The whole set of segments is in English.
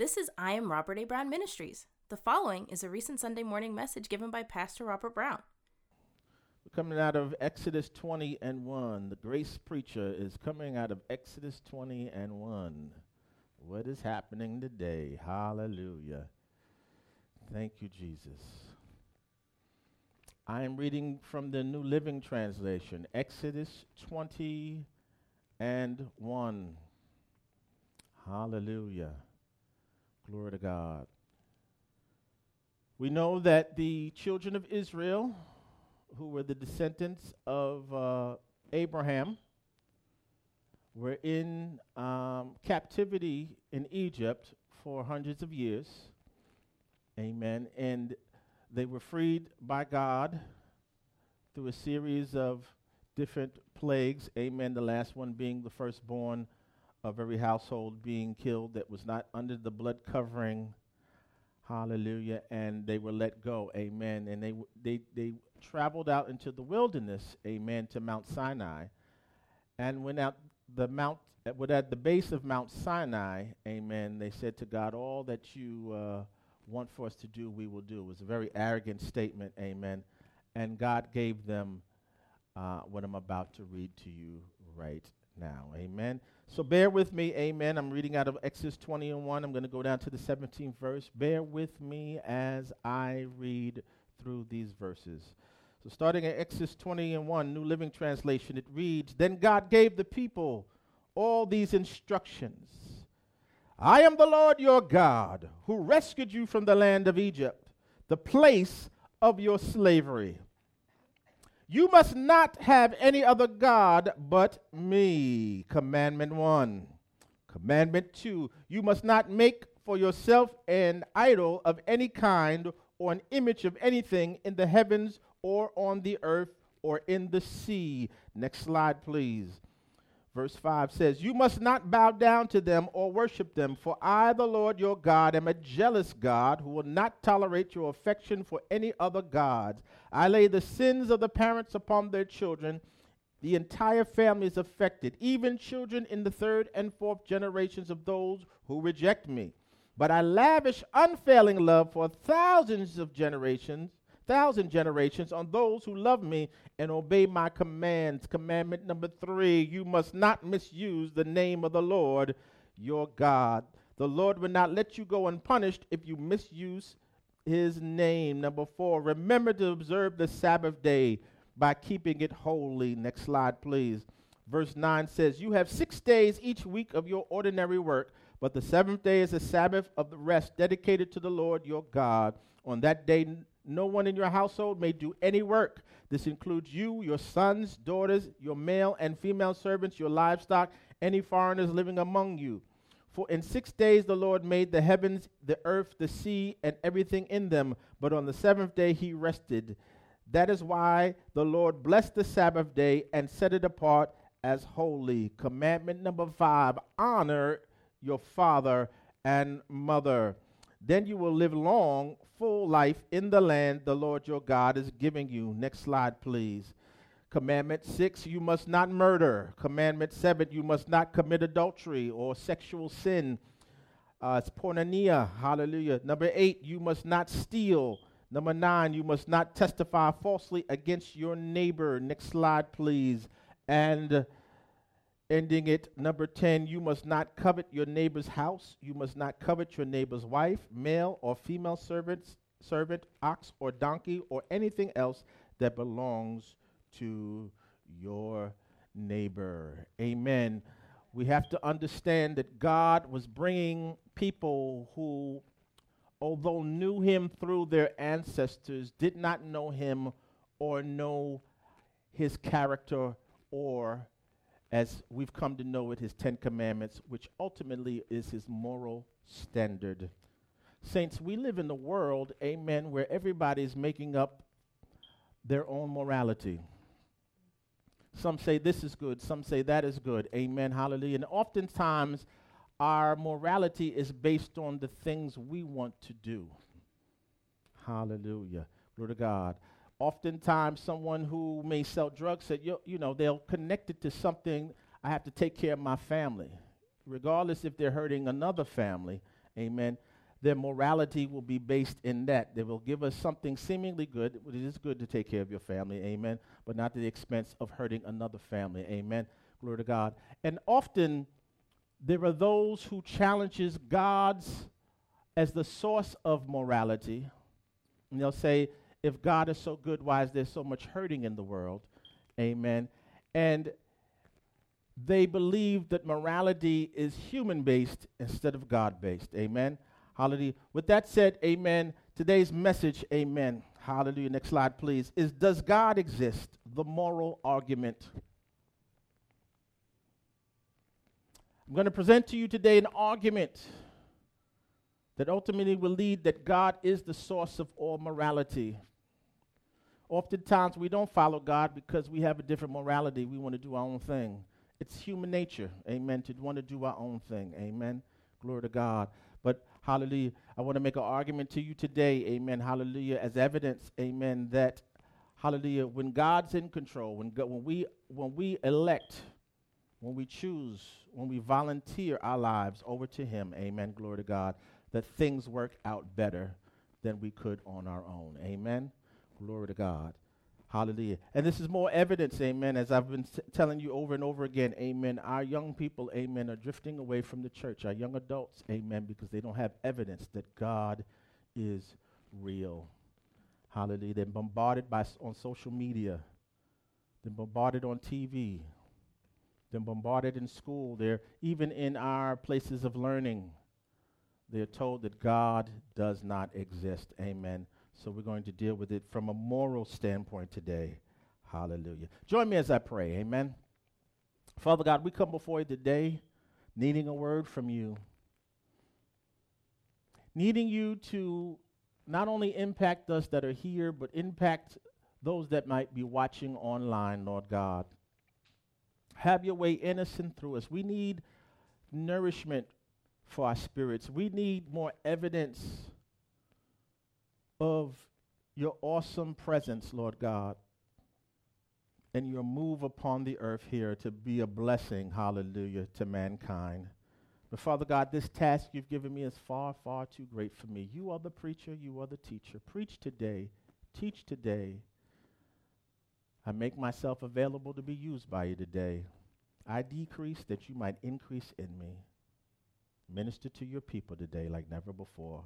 This is I Am Robert A. Brown Ministries. The following is a recent Sunday morning message given by Pastor Robert Brown. We're coming out of Exodus 20 and 1. The grace preacher is coming out of Exodus 20 and 1. What is happening today? Hallelujah. Thank you, Jesus. I am reading from the New Living Translation, Exodus 20 and 1. Hallelujah. Glory to God. We know that the children of Israel, who were the descendants of Abraham, were in captivity in Egypt for hundreds of years. Amen. And they were freed by God through a series of different plagues. Amen. The last one being the firstborn of every household being killed that was not under the blood covering. Hallelujah. And they were let go. Amen. And they traveled out into the wilderness. Amen. To Mount Sinai. And when out the mount, at the base of Mount Sinai, amen, they said to God, all that you want for us to do, we will do. It was a very arrogant statement, amen. And God gave them what I'm about to read to you right now, amen. So bear with me, amen. I'm reading out of Exodus 20 and 1. I'm going to go down to the 17th verse. Bear with me as I read through these verses. So starting at Exodus 20 and 1, New Living Translation, it reads, Then God gave the people all these instructions. I am the Lord your God, who rescued you from the land of Egypt, the place of your slavery. You must not have any other God but me. Commandment 1. Commandment 2. You must not make for yourself an idol of any kind or an image of anything in the heavens or on the earth or in the sea. Next slide, please. Verse 5 says, You must not bow down to them or worship them, for I, the Lord your God, am a jealous God who will not tolerate your affection for any other gods. I lay the sins of the parents upon their children. The entire family is affected, even children in the third and fourth generations of those who reject me. But I lavish unfailing love for thousand generations on those who love me and obey my commands. Commandment number 3, you must not misuse the name of the Lord your God. The Lord will not let you go unpunished if you misuse his name. Number 4, remember to observe the Sabbath day by keeping it holy. Next slide, please. Verse 9 says, You have 6 days each week of your ordinary work, but the seventh day is a Sabbath of the rest dedicated to the Lord your God. On that day, no one in your household may do any work. This includes you, your sons, daughters, your male and female servants, your livestock, any foreigners living among you. For in 6 days the Lord made the heavens, the earth, the sea, and everything in them. But on the seventh day he rested. That is why the Lord blessed the Sabbath day and set it apart as holy. Commandment number 5, honor your father and mother. Then you will live long, full life in the land the Lord your God is giving you. Next slide, please. Commandment 6, you must not murder. Commandment 7, you must not commit adultery or sexual sin. It's pornania. Hallelujah. Number 8, you must not steal. Number 9, you must not testify falsely against your neighbor. Next slide, please. And ending it, number 10, you must not covet your neighbor's house. You must not covet your neighbor's wife, male or female servant, ox or donkey, or anything else that belongs to your neighbor. Amen. We have to understand that God was bringing people who, although knew him through their ancestors, did not know him or know his character, or as we've come to know it, his 10 commandments, which ultimately is his moral standard. Saints, we live in a world, amen, where everybody's making up their own morality. Some say this is good, some say that is good, amen, hallelujah. And oftentimes, our morality is based on the things we want to do. Hallelujah, glory to God. Oftentimes, someone who may sell drugs said, you know, they'll connect it to something. I have to take care of my family, regardless if they're hurting another family. Amen. Their morality will be based in that. They will give us something seemingly good. It is good to take care of your family, amen, but not at the expense of hurting another family, amen. Glory to God. And often there are those who challenges God's as the source of morality. And they'll say, if God is so good, why is there so much hurting in the world? Amen. And they believe that morality is human-based instead of God-based. Amen. Hallelujah. With that said, amen, today's message, amen, hallelujah, next slide, please, is does God exist? The moral argument. I'm going to present to you today an argument that ultimately will lead that God is the source of all morality. Oftentimes we don't follow God because we have a different morality. We want to do our own thing. It's human nature, amen, to want to do our own thing, amen. Glory to God. But hallelujah, I want to make an argument to you today, amen, hallelujah, as evidence, amen, that, hallelujah, when God's in control, when we elect, when we choose, when we volunteer our lives over to him, amen, glory to God, that things work out better than we could on our own, amen, glory to God, hallelujah. And this is more evidence, amen, as I've been telling you over and over again, amen, our young people, amen, are drifting away from the church, our young adults, amen, because they don't have evidence that God is real, hallelujah. They're bombarded on social media, they're bombarded on TV, they're bombarded in school, they're even in our places of learning, they're told that God does not exist, amen. So we're going to deal with it from a moral standpoint today. Hallelujah. Join me as I pray. Amen. Father God, we come before you today needing a word from you. Needing you to not only impact us that are here, but impact those that might be watching online, Lord God. Have your way in us and through us. We need nourishment for our spirits. We need more evidence of your awesome presence, Lord God, and your move upon the earth here to be a blessing, hallelujah, to mankind. But Father God, this task you've given me is far, far too great for me. You are the preacher, you are the teacher. Preach today, teach today. I make myself available to be used by you today. I decrease that you might increase in me. Minister to your people today like never before.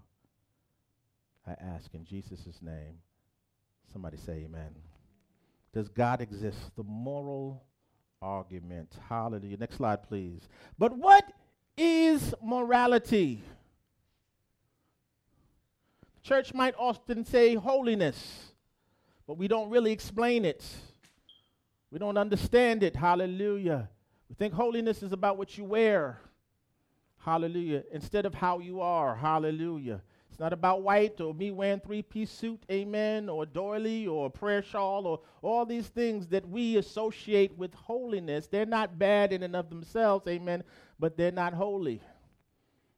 I ask in Jesus' name. Somebody say amen. Does God exist? The moral argument. Hallelujah. Next slide, please. But what is morality? The church might often say holiness, but we don't really explain it. We don't understand it. Hallelujah. We think holiness is about what you wear. Hallelujah. Instead of how you are. Hallelujah. It's not about white or me wearing three-piece suit, amen, or doily or a prayer shawl or all these things that we associate with holiness. They're not bad in and of themselves, amen, but they're not holy.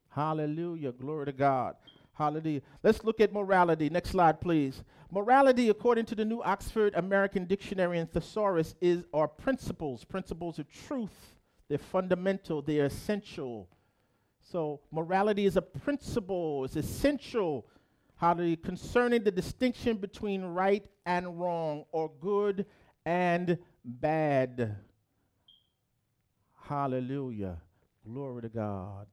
Hallelujah. Glory to God. Hallelujah. Let's look at morality. Next slide, please. Morality, according to the New Oxford American Dictionary and Thesaurus, are principles of truth. They're fundamental. They're essential. So morality is a principle, it's essential, hallelujah, concerning the distinction between right and wrong, or good and bad. Hallelujah. Glory to God.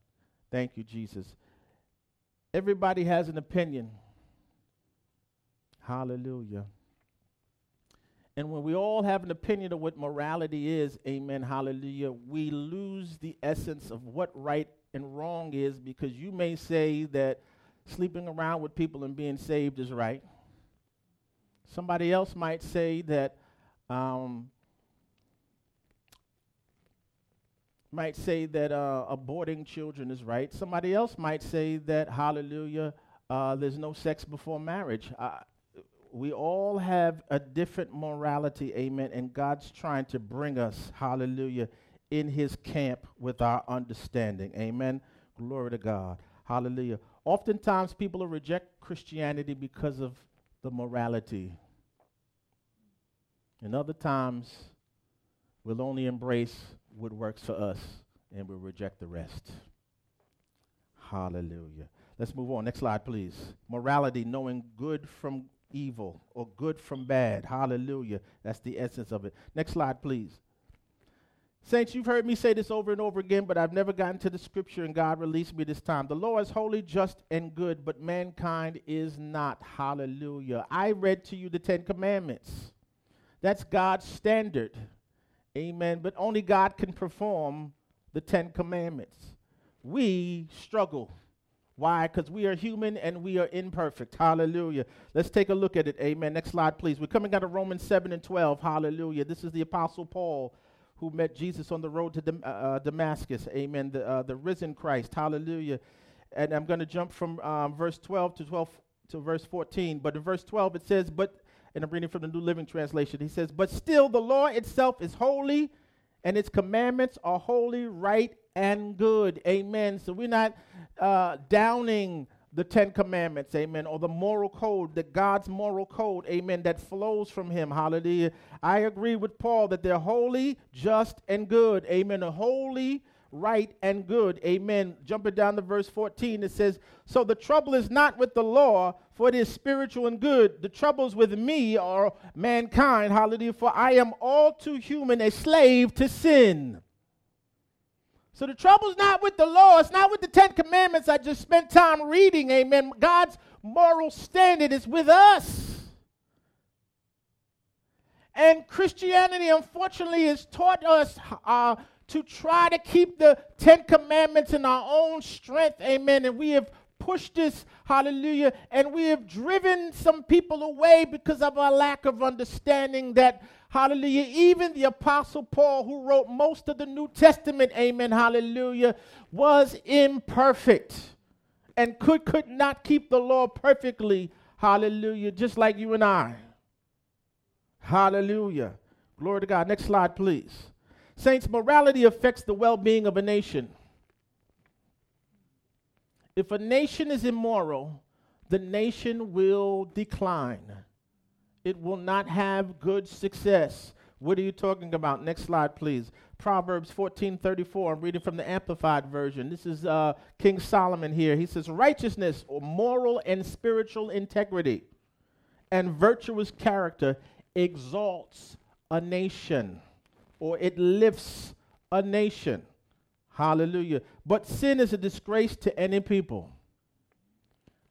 Thank you, Jesus. Everybody has an opinion. Hallelujah. And when we all have an opinion of what morality is, amen, hallelujah, we lose the essence of what right and wrong is, because you may say that sleeping around with people and being saved is right. Somebody else might say that aborting children is right. Somebody else might say that, hallelujah, there's no sex before marriage. We all have a different morality, amen, and God's trying to bring us, hallelujah, in his camp with our understanding. Amen. Glory to God. Hallelujah. Oftentimes people reject Christianity because of the morality. And other times we'll only embrace what works for us and we'll reject the rest. Hallelujah. Let's move on. Next slide, please. Morality, knowing good from evil or good from bad. Hallelujah. That's the essence of it. Next slide, please. Saints, you've heard me say this over and over again, but I've never gotten to the scripture, and God released me this time. The law is holy, just, and good, but mankind is not. Hallelujah. I read to you the 10 Commandments. That's God's standard. Amen. But only God can perform the 10 Commandments. We struggle. Why? Because we are human and we are imperfect. Hallelujah. Let's take a look at it. Amen. Next slide, please. We're coming out of Romans 7 and 12. Hallelujah. This is the Apostle Paul, who met Jesus on the road to Damascus. Amen. The risen Christ. Hallelujah. And I'm going to jump from verse 12 to verse 14. But in verse 12 it says, but, and I'm reading from the New Living Translation. He says, but still the law itself is holy, and its commandments are holy, right, and good. Amen. So we're not downing the 10 Commandments, amen, or the moral code, that God's moral code, amen, that flows from him, hallelujah. I agree with Paul that they're holy, just, and good, amen, holy, right, and good, amen. Jumping down to verse 14, it says, so the trouble is not with the law, for it is spiritual and good. The troubles with me are mankind, hallelujah, for I am all too human, a slave to sin. So the trouble's not with the law. It's not with the 10 Commandments I just spent time reading, amen. God's moral standard is with us. And Christianity, unfortunately, has taught us to try to keep the 10 Commandments in our own strength, amen. And we have pushed this, hallelujah, and we have driven some people away because of our lack of understanding that, hallelujah, even the Apostle Paul, who wrote most of the New Testament, amen, hallelujah, was imperfect and could not keep the law perfectly, hallelujah, just like you and I. Hallelujah. Glory to God. Next slide, please. Saints, morality affects the well-being of a nation. If a nation is immoral, the nation will decline. It will not have good success. What are you talking about? Next slide, please. Proverbs 14:34. I'm reading from the Amplified Version. This is King Solomon here. He says, righteousness, or moral and spiritual integrity, and virtuous character exalts a nation, or it lifts a nation. Hallelujah. But sin is a disgrace to any people.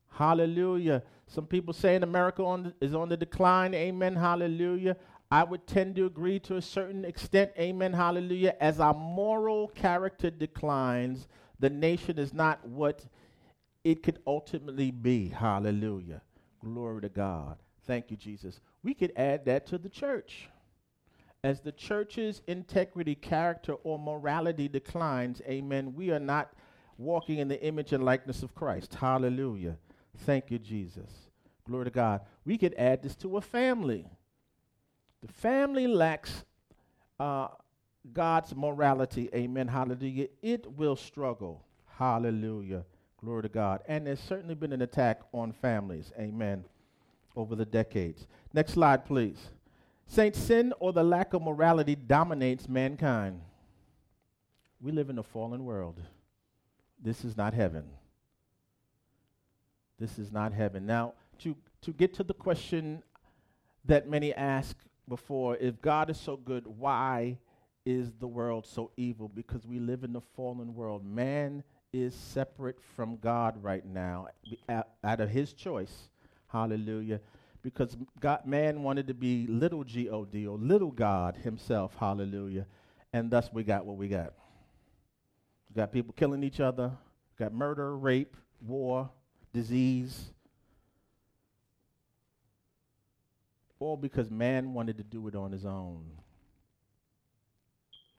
Hallelujah. Some people saying America is on the decline. Amen. Hallelujah. I would tend to agree to a certain extent. Amen. Hallelujah. As our moral character declines, the nation is not what it could ultimately be. Hallelujah. Glory to God. Thank you, Jesus. We could add that to the church. As the church's integrity, character, or morality declines, amen, we are not walking in the image and likeness of Christ. Hallelujah. Thank you, Jesus. Glory to God. We could add this to a family. The family lacks God's morality. Amen. Hallelujah. It will struggle. Hallelujah. Glory to God. And there's certainly been an attack on families. Amen. Over the decades. Next slide, please. Saints, sin or the lack of morality dominates mankind. We live in a fallen world. This is not heaven. This is not heaven. Now, to get to the question that many asked before, if God is so good, why is the world so evil? Because we live in a fallen world. Man is separate from God right now, out of his choice. Hallelujah. Because God, man wanted to be little G-O-D, or little God himself. Hallelujah. And thus we got what we got. We got people killing each other. We got murder, rape, war, disease, all because man wanted to do it on his own.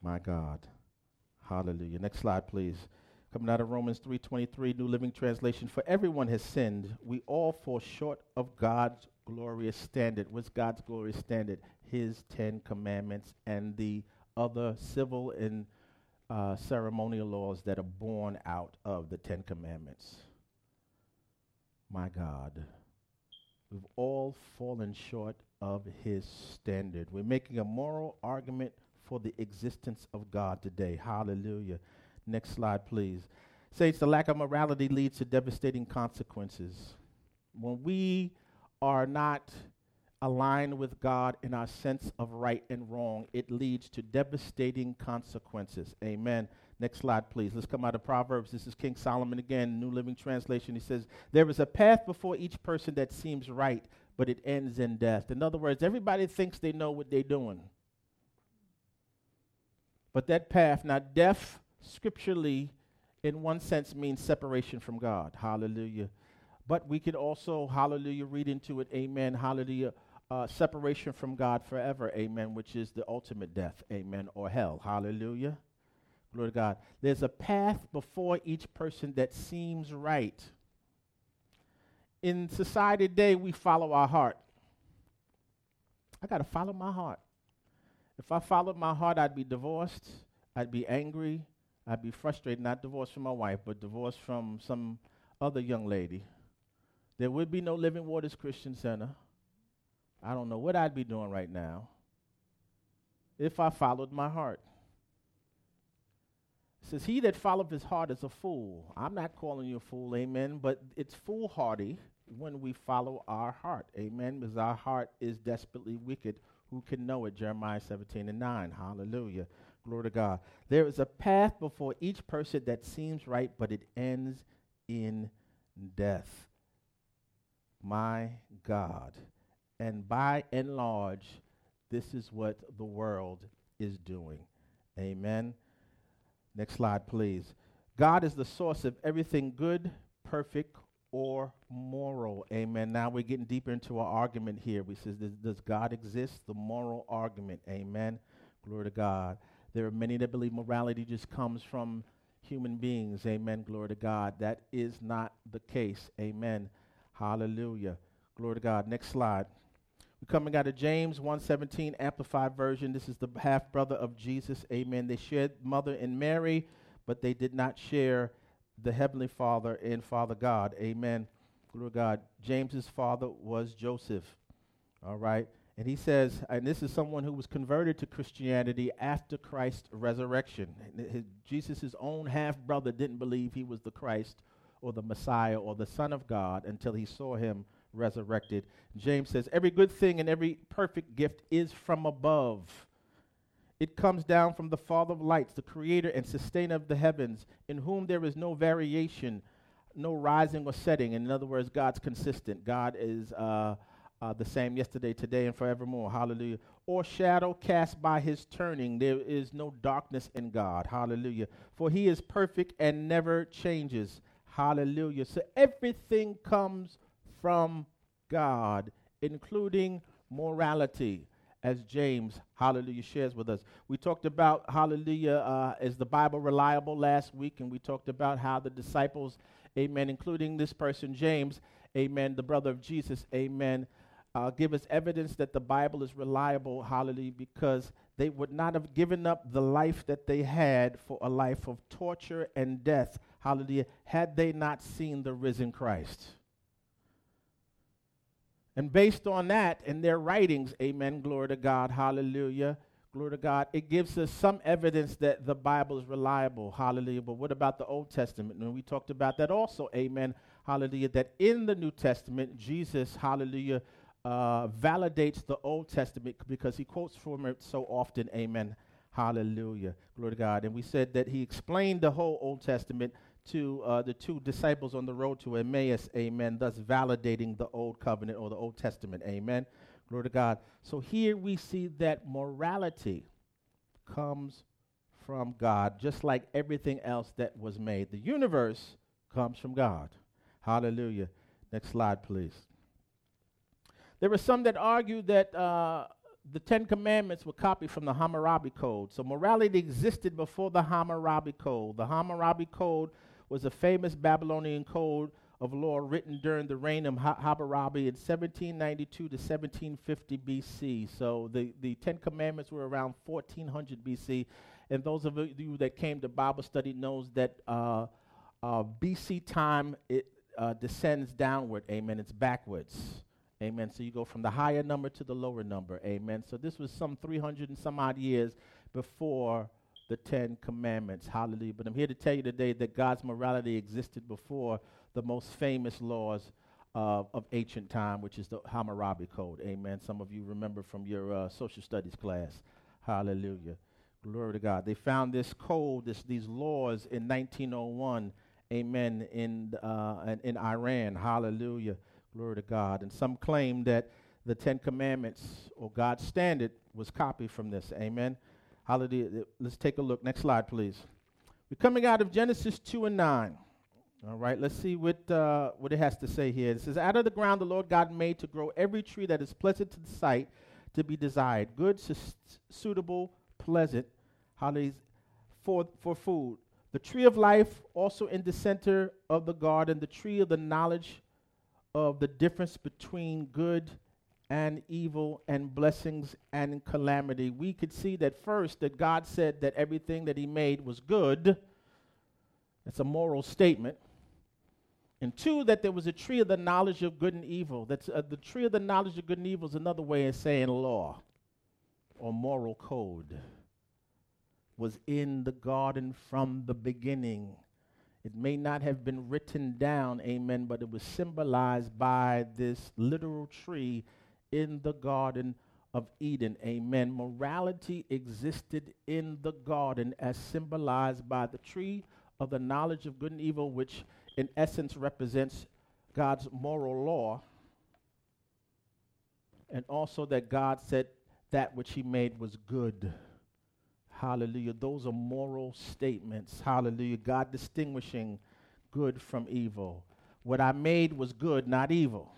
My God. Hallelujah. Next slide, please. Coming out of Romans 3:23, New Living Translation. For everyone has sinned. We all fall short of God's glorious standard. What's God's glorious standard? His 10 Commandments and the other civil and ceremonial laws that are born out of the 10 Commandments. My God, we've all fallen short of his standard. We're making a moral argument for the existence of God today. Hallelujah. Next slide, please. states the lack of morality leads to devastating consequences. When we are not aligned with God in our sense of right and wrong, it leads to devastating consequences. Amen. Next slide, please. Let's come out of Proverbs. This is King Solomon again, New Living Translation. He says, there is a path before each person that seems right, but it ends in death. In other words, everybody thinks they know what they're doing. But that path, now death scripturally in one sense means separation from God. Hallelujah. But we could also, hallelujah, read into it, amen, hallelujah, separation from God forever, amen, which is the ultimate death, amen, or hell. Hallelujah. Lord God, there's a path before each person that seems right. In society today, we follow our heart. I got to follow my heart. If I followed my heart, I'd be divorced. I'd be angry. I'd be frustrated. Not divorced from my wife, but divorced from some other young lady. There would be no Living Waters Christian Center. I don't know what I'd be doing right now if I followed my heart. Says, he that followeth his heart is a fool. I'm not calling you a fool, amen, but it's foolhardy when we follow our heart, amen, because our heart is desperately wicked. Who can know it? Jeremiah 17:9, hallelujah, glory to God. There is a path before each person that seems right, but it ends in death. My God. And by and large, this is what the world is doing, amen. Next slide, please. God is the source of everything good, perfect, or moral. Amen. Now we're getting deeper into our argument here. We says, does God exist? The moral argument. Amen. Glory to God. There are many that believe morality just comes from human beings. Amen. Glory to God. That is not the case. Amen. Hallelujah. Glory to God. Next slide. Coming out of James 1:17, Amplified Version. This is the half-brother of Jesus, amen. They shared mother and Mary, but they did not share the Heavenly Father and Father God, amen. Glory to God. James's father was Joseph, all right? And he says, and this is someone who was converted to Christianity after Christ's resurrection. Jesus' own half-brother didn't believe he was the Christ or the Messiah or the Son of God until he saw him resurrected. James says, every good thing and every perfect gift is from above. It comes down from the Father of lights, the creator and sustainer of the heavens, in whom there is no variation, no rising or setting. In other words, God's consistent. God is the same yesterday, today, and forevermore. Hallelujah. Or shadow cast by his turning. There is no darkness in God. Hallelujah. For he is perfect and never changes. Hallelujah. So everything comes from God, including morality, as James, hallelujah, shares with us. We talked about, hallelujah, is the Bible reliable last week, and we talked about how the disciples, amen, including this person, James, amen, the brother of Jesus, amen, give us evidence that the Bible is reliable, hallelujah, because they would not have given up the life that they had for a life of torture and death, hallelujah, had they not seen the risen Christ. And based on that and their writings, amen, glory to God, hallelujah, glory to God, it gives us some evidence that the Bible is reliable, hallelujah. But what about the Old Testament? And we talked about that also, amen, hallelujah, that in the New Testament, Jesus, hallelujah, validates the Old Testament because he quotes from it so often, amen, hallelujah, glory to God. And we said that he explained the whole Old Testament to the two disciples on the road to Emmaus, amen, thus validating the Old Covenant or the Old Testament, amen. Glory to God. So here we see that morality comes from God, just like everything else that was made. The universe comes from God. Hallelujah. Next slide, please. There were some that argued that the Ten Commandments were copied from the Hammurabi Code. So morality existed before the Hammurabi Code. The Hammurabi Code was a famous Babylonian code of law written during the reign of Hammurabi in 1792 to 1750 BC. So the Ten Commandments were around 1400 BC. And those of you that came to Bible study knows that BC time, it descends downward, amen, it's backwards. Amen. So you go from the higher number to the lower number. Amen. So this was some 300 and some odd years before the Ten Commandments. Hallelujah. But I'm here to tell you today that God's morality existed before the most famous laws of ancient time, which is the Hammurabi Code. Amen. Some of you remember from your social studies class. Hallelujah. Glory to God. They found this code, these laws in 1901. Amen. In Iran. Hallelujah. Glory to God. And some claim that the Ten Commandments or God's standard was copied from this. Amen. Hallelujah. Let's take a look. Next slide, please. We're coming out of Genesis 2 and 9. All right, let's see what it has to say here. It says, out of the ground the Lord God made to grow every tree that is pleasant to the sight, to be desired, good, suitable, pleasant, hallelujah, for food. The tree of life also in the center of the garden, the tree of the knowledge of the difference between good and evil and blessings and calamity. We could see that first, that God said that everything that he made was good. That's a moral statement. And two, that there was a tree of the knowledge of good and evil. That's the tree of the knowledge of good and evil is another way of saying law or moral code was in the garden from the beginning. It may not have been written down, amen, but it was symbolized by this literal tree in the Garden of Eden, amen. Morality existed in the garden as symbolized by the tree of the knowledge of good and evil, which in essence represents God's moral law, and also that God said that which he made was good. Hallelujah. Those are moral statements. Hallelujah. God distinguishing good from evil. What I made was good, not evil.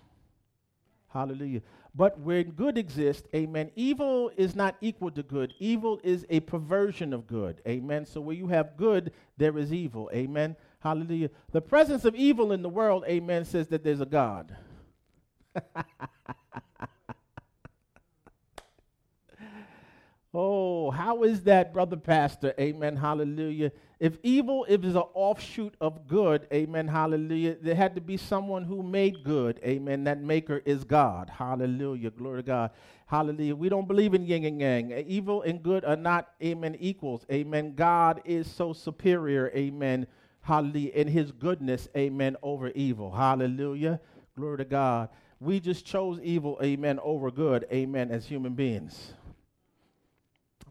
Hallelujah. But where good exists, amen, evil is not equal to good. Evil is a perversion of good. Amen. So where you have good, there is evil. Amen. Hallelujah. The presence of evil in the world, amen, says that there's a God. Oh, how is that, brother pastor? Amen. Hallelujah. If evil is an offshoot of good, amen, hallelujah, there had to be someone who made good, amen. That maker is God. Hallelujah. Glory to God. Hallelujah. We don't believe in yin and yang. Evil and good are not, amen, equals. Amen. God is so superior, amen, hallelujah, in his goodness, amen, over evil. Hallelujah. Glory to God. We just chose evil, amen, over good, amen, as human beings.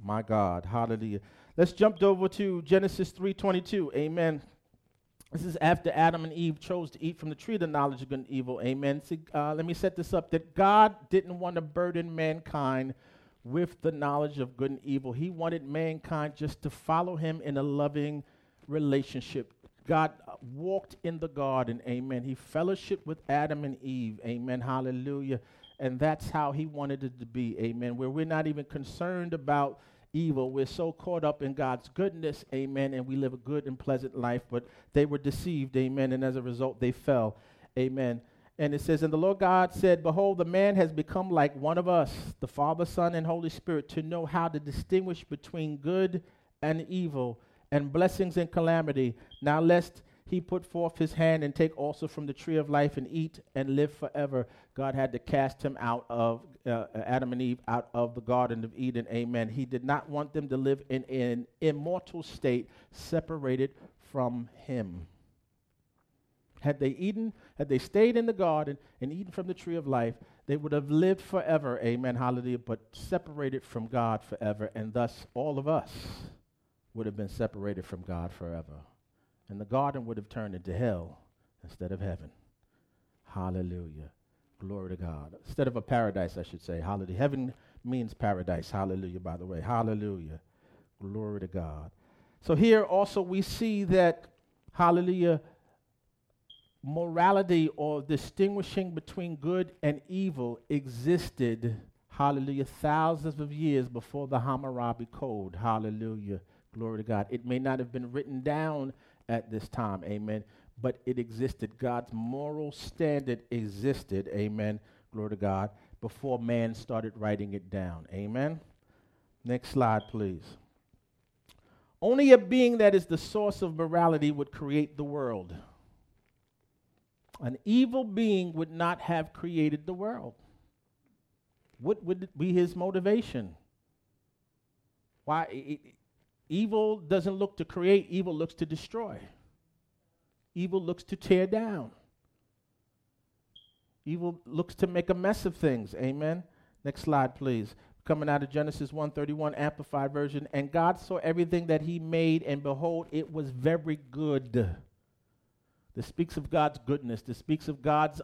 My God. Hallelujah. Let's jump over to Genesis 3:22. Amen. This is after Adam and Eve chose to eat from the tree of the knowledge of good and evil. Amen. See, let me set this up that God didn't want to burden mankind with the knowledge of good and evil. He wanted mankind just to follow him in a loving relationship. God walked in the garden. Amen. He fellowshiped with Adam and Eve. Amen. Hallelujah. And that's how he wanted it to be. Amen. Where we're not even concerned about evil. We're so caught up in God's goodness, amen, and we live a good and pleasant life, but they were deceived, amen, and as a result they fell, amen. And it says, and the Lord God said, behold, the man has become like one of us, the Father, Son, and Holy Spirit, to know how to distinguish between good and evil and blessings and calamity. Now lest he put forth his hand and take also from the tree of life and eat and live forever. God had to cast him out of, Adam and Eve, out of the Garden of Eden. Amen. He did not want them to live in an immortal state separated from him. Had they stayed in the garden and eaten from the tree of life, they would have lived forever. Amen. Hallelujah. But separated from God forever. And thus all of us would have been separated from God forever. And the garden would have turned into hell instead of heaven. Hallelujah. Glory to God. Instead of a paradise, I should say. Hallelujah. Heaven means paradise. Hallelujah, by the way. Hallelujah. Glory to God. So here also we see that, hallelujah, morality or distinguishing between good and evil existed, hallelujah, thousands of years before the Hammurabi Code. Hallelujah. Glory to God. It may not have been written down at this time, amen, but it existed. God's moral standard existed, amen, glory to God, before man started writing it down, amen. Next slide, please. Only a being that is the source of morality would create the world. An evil being would not have created the world. What would be his motivation? Why? Evil doesn't look to create, evil looks to destroy. Evil looks to tear down. Evil looks to make a mess of things. Amen. Next slide, please. Coming out of Genesis 1:31, Amplified Version. And God saw everything that he made, and behold, it was very good. This speaks of God's goodness. This speaks of God's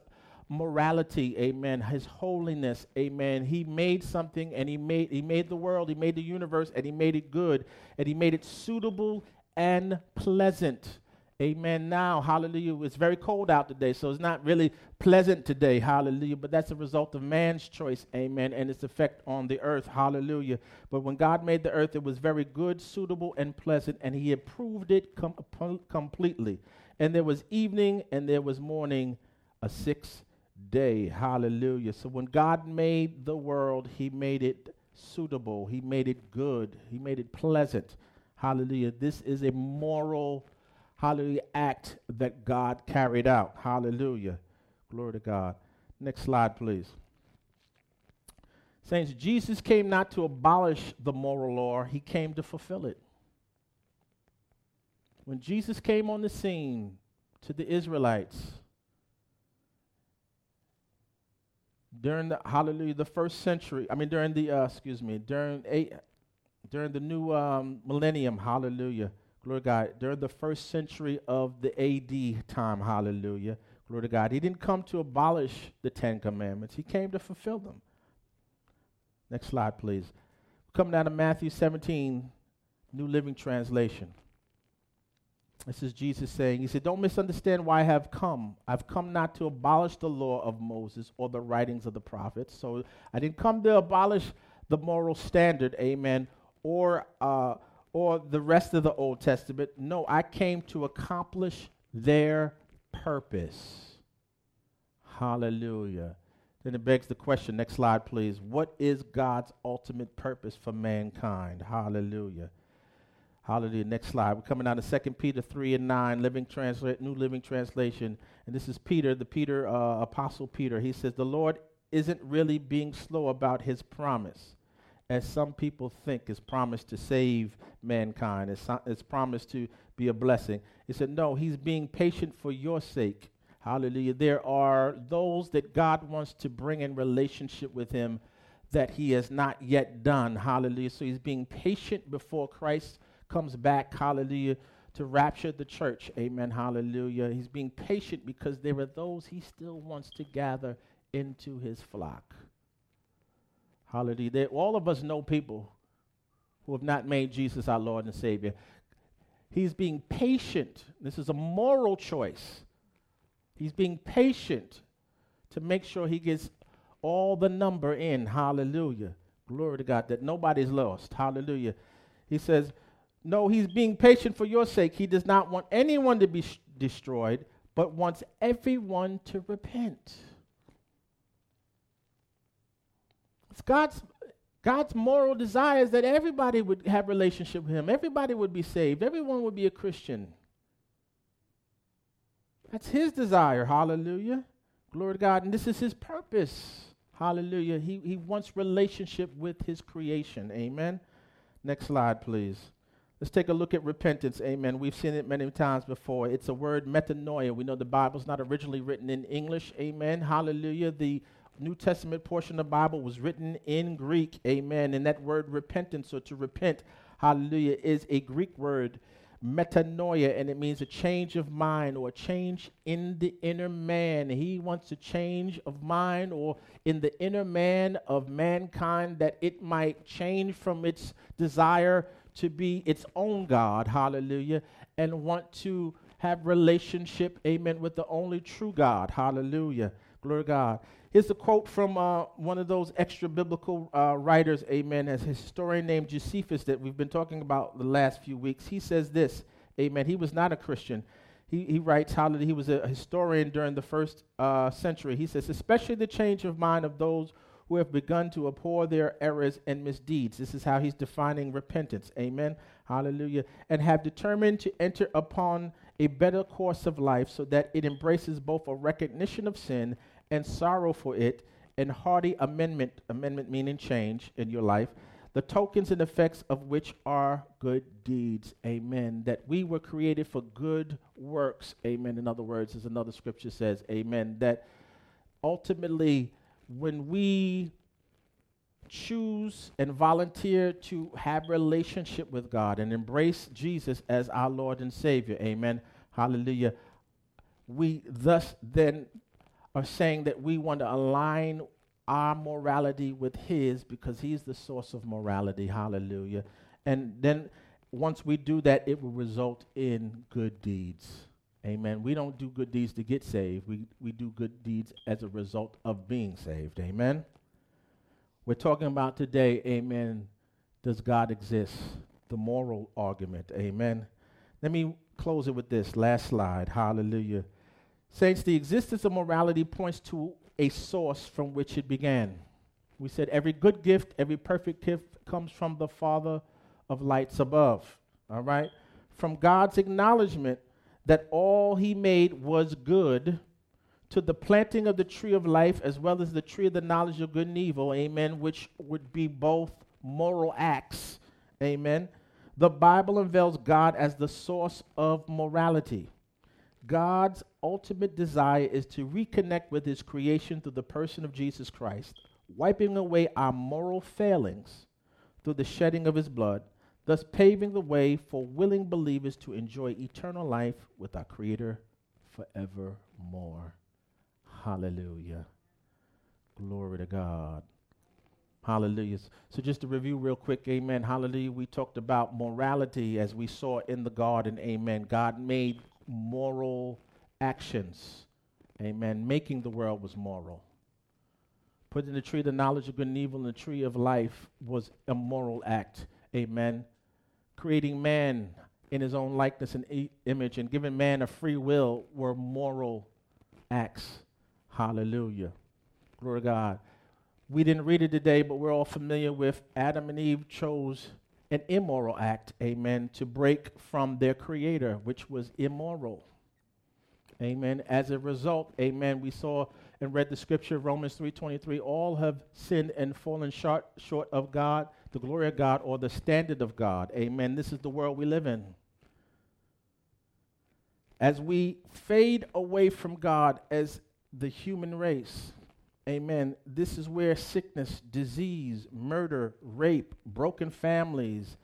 morality, amen, his holiness, amen. He made something, and he made the world, he made the universe, and he made it good, and he made it suitable and pleasant. Amen. Now, hallelujah, it's very cold out today, so it's not really pleasant today, hallelujah, but that's a result of man's choice, amen, and its effect on the earth, hallelujah. But when God made the earth, it was very good, suitable, and pleasant, and he approved it completely. And there was evening, and there was morning, a sixth day, hallelujah. So when God made the world, he made it suitable, he made it good, he made it pleasant, hallelujah. This is a moral, hallelujah, act that God carried out. Hallelujah. Glory to God. Next slide, please. Saints, Jesus came not to abolish the moral law. He came to fulfill it. When Jesus came on the scene to the Israelites, during the, hallelujah, the first century, I mean, during the, during the new millennium, hallelujah, glory to God, during the first century of the AD time, hallelujah, glory to God. He didn't come to abolish the Ten Commandments. He came to fulfill them. Next slide, please. Coming out of Matthew 17, New Living Translation. This is Jesus saying, he said, don't misunderstand why I have come. I've come not to abolish the law of Moses or the writings of the prophets. So I didn't come to abolish the moral standard, amen, or the rest of the Old Testament. No, I came to accomplish their purpose. Hallelujah. Then it begs the question, next slide, please. What is God's ultimate purpose for mankind? Hallelujah. Hallelujah. Next slide. We're coming out of 2 Peter 3:9, New Living Translation. And this is Peter, Apostle Peter. He says, the Lord isn't really being slow about his promise, as some people think. His promise to save mankind, his promise to be a blessing. He said, no, he's being patient for your sake. Hallelujah. There are those that God wants to bring in relationship with him that he has not yet done. Hallelujah. So he's being patient before Christ comes back, hallelujah, to rapture the church. Amen. Hallelujah. He's being patient because there are those he still wants to gather into his flock. Hallelujah. All of us know people who have not made Jesus our Lord and Savior. He's being patient. This is a moral choice. He's being patient to make sure he gets all the number in. Hallelujah. Glory to God, that nobody's lost. Hallelujah. He says, no, he's being patient for your sake. He does not want anyone to be destroyed, but wants everyone to repent. It's God's moral desire is that everybody would have relationship with him. Everybody would be saved. Everyone would be a Christian. That's his desire. Hallelujah. Glory to God. And this is his purpose. Hallelujah. He wants relationship with his creation. Amen. Next slide, please. Let's take a look at repentance. Amen. We've seen it many times before. It's a word, metanoia. We know the Bible's not originally written in English. Amen. Hallelujah. The New Testament portion of the Bible was written in Greek, amen, and that word repentance, or to repent, hallelujah, is a Greek word, metanoia, and it means a change of mind or a change in the inner man. He wants a change of mind or in the inner man of mankind, that it might change from its desire to be its own God, hallelujah, and want to have relationship, amen, with the only true God, hallelujah, glory to God. Here's a quote from one of those extra-biblical writers, amen, as a historian named Josephus that we've been talking about the last few weeks. He says this, amen, he was not a Christian. He writes, hallelujah, he was a historian during the first century. He says, especially the change of mind of those who have begun to abhor their errors and misdeeds. This is how he's defining repentance, amen, hallelujah, and have determined to enter upon a better course of life so that it embraces both a recognition of sin and sorrow for it, and hearty amendment meaning change in your life, the tokens and effects of which are good deeds, amen, that we were created for good works, amen. In other words, as another scripture says, amen, that ultimately when we choose and volunteer to have relationship with God and embrace Jesus as our Lord and Savior, amen, hallelujah, we thus then are saying that we want to align our morality with his, because he's the source of morality, hallelujah. And then once we do that, it will result in good deeds, amen. We don't do good deeds to get saved. We do good deeds as a result of being saved, amen. We're talking about today, amen, does God exist? The moral argument, amen. Let me close it with this last slide, hallelujah. Saints, the existence of morality points to a source from which it began. We said every good gift, every perfect gift comes from the Father of lights above, all right? From God's acknowledgement that all he made was good, to the planting of the tree of life as well as the tree of the knowledge of good and evil, amen, which would be both moral acts, amen. The Bible unveils God as the source of morality. God's ultimate desire is to reconnect with his creation through the person of Jesus Christ, wiping away our moral failings through the shedding of his blood, thus paving the way for willing believers to enjoy eternal life with our Creator forevermore. Hallelujah. Glory to God. Hallelujah. So just to review real quick, amen, hallelujah, we talked about morality as we saw in the garden, amen. God made moral actions, amen. Making the world was moral. Putting the tree of the knowledge of good and evil in the tree of life was a moral act, amen. Creating man in his own likeness and image and giving man a free will were moral acts, hallelujah. Glory to God. We didn't read it today, but we're all familiar with Adam and Eve chose an immoral act, amen, to break from their creator, which was immoral, amen. As a result, amen, we saw and read the scripture, Romans 3:23, all have sinned and fallen short of God, the glory of God, or the standard of God, amen. This is the world we live in. As we fade away from God as the human race, amen, this is where sickness, disease, murder, rape, broken families,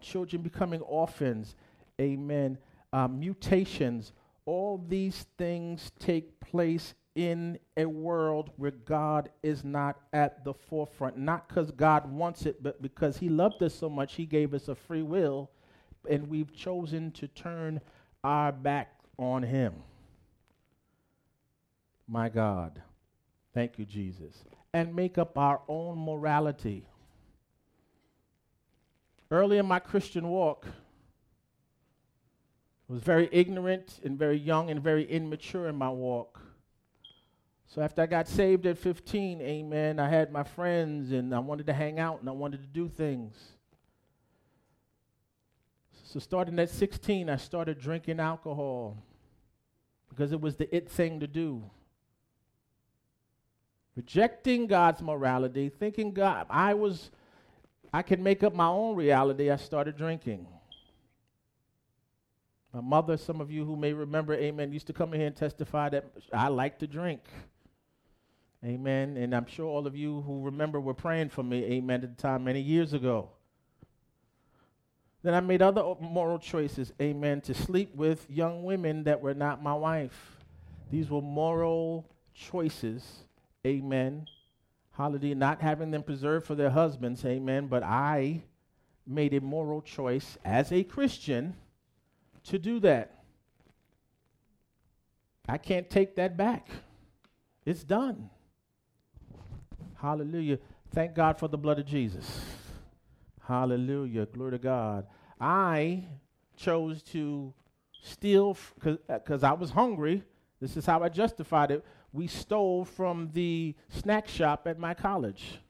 children becoming orphans, amen, mutations, all these things take place in a world where God is not at the forefront, not because God wants it, but because he loved us so much, he gave us a free will, and we've chosen to turn our back on him. My God. Thank you, Jesus. And make up our own morality. Early in my Christian walk, I was very ignorant and very young and very immature in my walk. So after I got saved at 15, amen, I had my friends and I wanted to hang out and I wanted to do things. So starting at 16, I started drinking alcohol because it was the it thing to do. Rejecting God's morality, thinking God, I can make up my own reality, I started drinking. My mother, some of you who may remember, amen, used to come in here and testify that I like to drink. Amen. And I'm sure all of you who remember were praying for me, amen, at the time many years ago. Then I made other moral choices, amen, to sleep with young women that were not my wife. These were moral choices. Amen. Hallelujah. Not having them preserved for their husbands. Amen. But I made a moral choice as a Christian to do that. I can't take that back. It's done. Hallelujah. Thank God for the blood of Jesus. Hallelujah. Glory to God. I chose to steal because I was hungry. This is how I justified it. We stole from the snack shop at my college.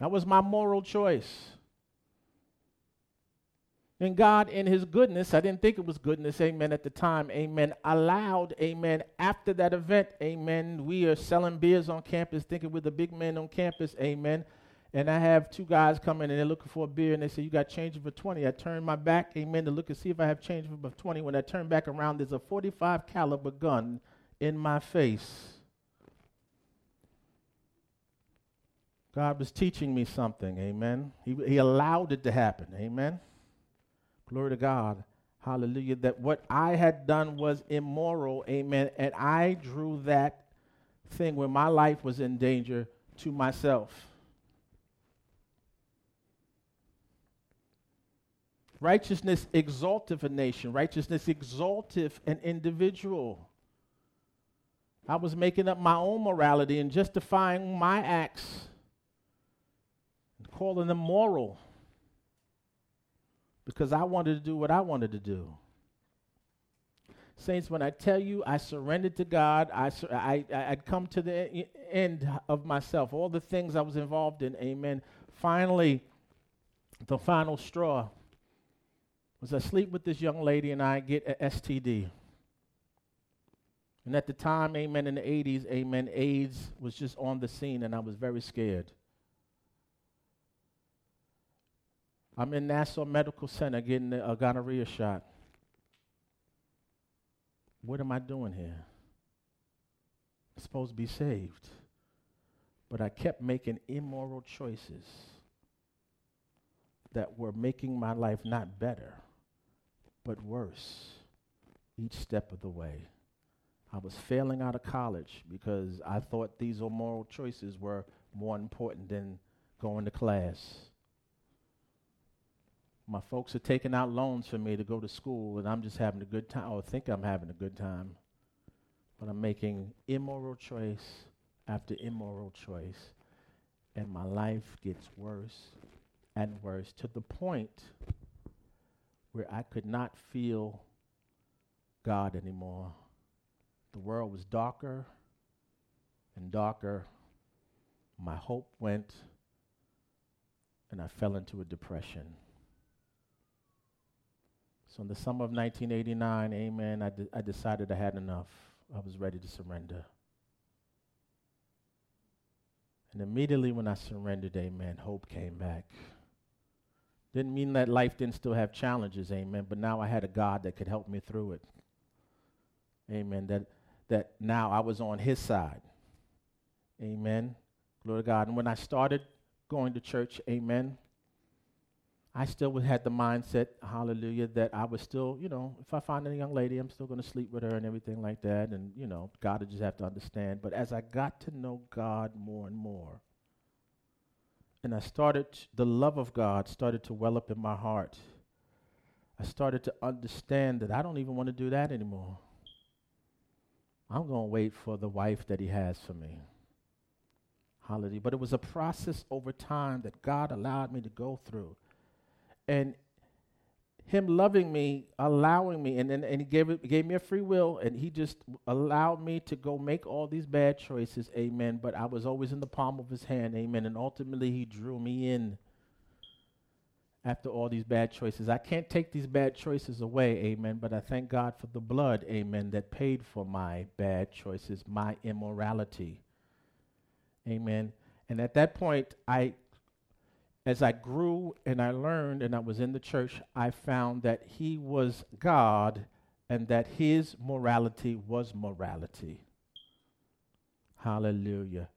That was my moral choice. Then God in his goodness, I didn't think it was goodness, amen, at the time, amen, allowed, amen, after that event, amen, we are selling beers on campus, thinking we're the big men on campus, amen, and I have two guys come in and they're looking for a beer and they say, you got change for 20. I turn my back, amen, to look and see if I have change for 20. When I turn back around, there's a 45 caliber gun in my face. God was teaching me something, amen. He allowed it to happen, amen. Glory to God, hallelujah, that what I had done was immoral, amen, and I drew that thing where my life was in danger to myself. Righteousness exalteth a nation, righteousness exalteth an individual. I was making up my own morality and justifying my acts, and calling them moral, because I wanted to do what I wanted to do. Saints, when I tell you I surrendered to God, I'd come to the end of myself, all the things I was involved in, amen. Finally, the final straw was I sleep with this young lady and I get an STD. And at the time, amen, in the 80s, amen, AIDS was just on the scene and I was very scared. I'm in Nassau Medical Center getting a gonorrhea shot. What am I doing here? I'm supposed to be saved. But I kept making immoral choices that were making my life not better, but worse each step of the way. I was failing out of college because I thought these immoral choices were more important than going to class. My folks are taking out loans for me to go to school, and I'm just having a good time, or think I'm having a good time. But I'm making immoral choice after immoral choice, and my life gets worse and worse to the point where I could not feel God anymore. The world was darker and darker. My hope went, and I fell into a depression. So in the summer of 1989, amen, I decided I had enough. I was ready to surrender. And immediately when I surrendered, amen, hope came back. Didn't mean that life didn't still have challenges, amen, but now I had a God that could help me through it. Amen, that now I was on his side. Amen, glory to God. And when I started going to church, amen, I still had the mindset, hallelujah, that I was still, you know, if I find a young lady, I'm still going to sleep with her and everything like that. And, you know, God would just have to understand. But as I got to know God more and more, and I started, the love of God started to well up in my heart. I started to understand that I don't even want to do that anymore. I'm going to wait for the wife that he has for me. Hallelujah. But it was a process over time that God allowed me to go through. And him loving me, allowing me, and he gave me a free will, and he just allowed me to go make all these bad choices, amen, but I was always in the palm of his hand, amen, and ultimately he drew me in after all these bad choices. I can't take these bad choices away, amen, but I thank God for the blood, amen, that paid for my bad choices, my immorality, amen. And at that point, as I grew and I learned and I was in the church, I found that he was God and that his morality was morality. Hallelujah.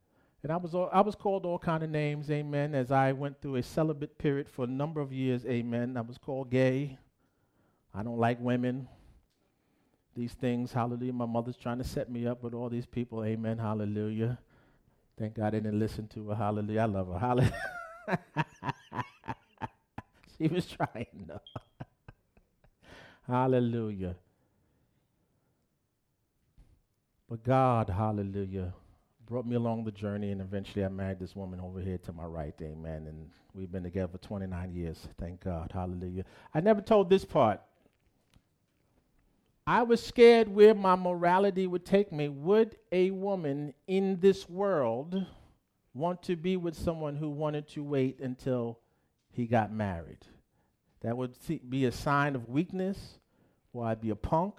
And I was called all kind of names, amen, as I went through a celibate period for a number of years, amen. I was called gay. I don't like women. These things, hallelujah. My mother's trying to set me up with all these people, amen, hallelujah. Thank God I didn't listen to her, hallelujah. I love her, hallelujah. She was trying to. Hallelujah. But God, hallelujah, brought me along the journey, and eventually I married this woman over here to my right, amen, and we've been together for 29 years. Thank God, hallelujah. I never told this part. I was scared where my morality would take me. Would a woman in this world want to be with someone who wanted to wait until he got married? That would be a sign of weakness, or I'd be a punk,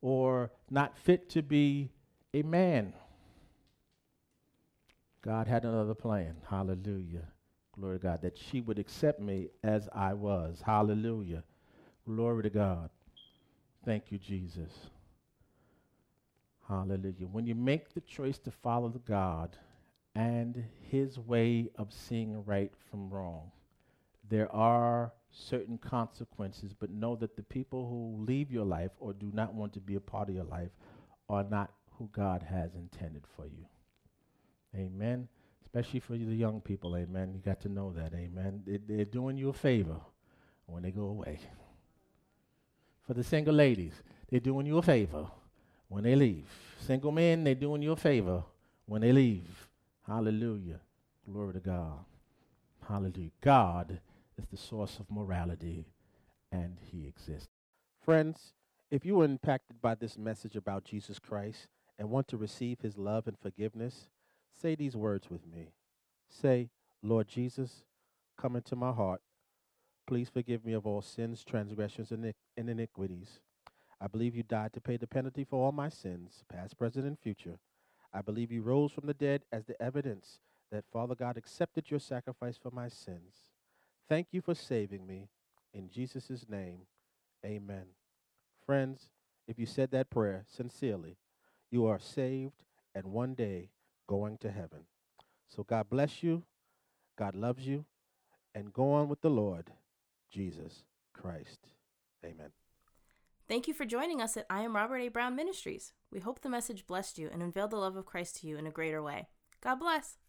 or not fit to be a man. God had another plan. Hallelujah. Glory to God. That she would accept me as I was. Hallelujah. Glory to God. Thank you, Jesus. Hallelujah. When you make the choice to follow God and his way of seeing right from wrong, there are certain consequences, but know that the people who leave your life or do not want to be a part of your life are not who God has intended for you. Amen. Especially for the young people, amen. You got to know that, amen. They're doing you a favor when they go away. For the single ladies, they're doing you a favor when they leave. Single men, they're doing you a favor when they leave. Hallelujah. Glory to God. Hallelujah. God is the source of morality, and he exists. Friends, if you were impacted by this message about Jesus Christ and want to receive his love and forgiveness, say these words with me. Say, Lord Jesus, come into my heart. Please forgive me of all sins, transgressions, and iniquities. I believe you died to pay the penalty for all my sins, past, present, and future. I believe you rose from the dead as the evidence that Father God accepted your sacrifice for my sins. Thank you for saving me. In Jesus' name, amen. Friends, if you said that prayer sincerely, you are saved and one day going to heaven. So God bless you, God loves you, and go on with the Lord, Jesus Christ. Amen. Thank you for joining us at I Am Robert A. Brown Ministries. We hope the message blessed you and unveiled the love of Christ to you in a greater way. God bless.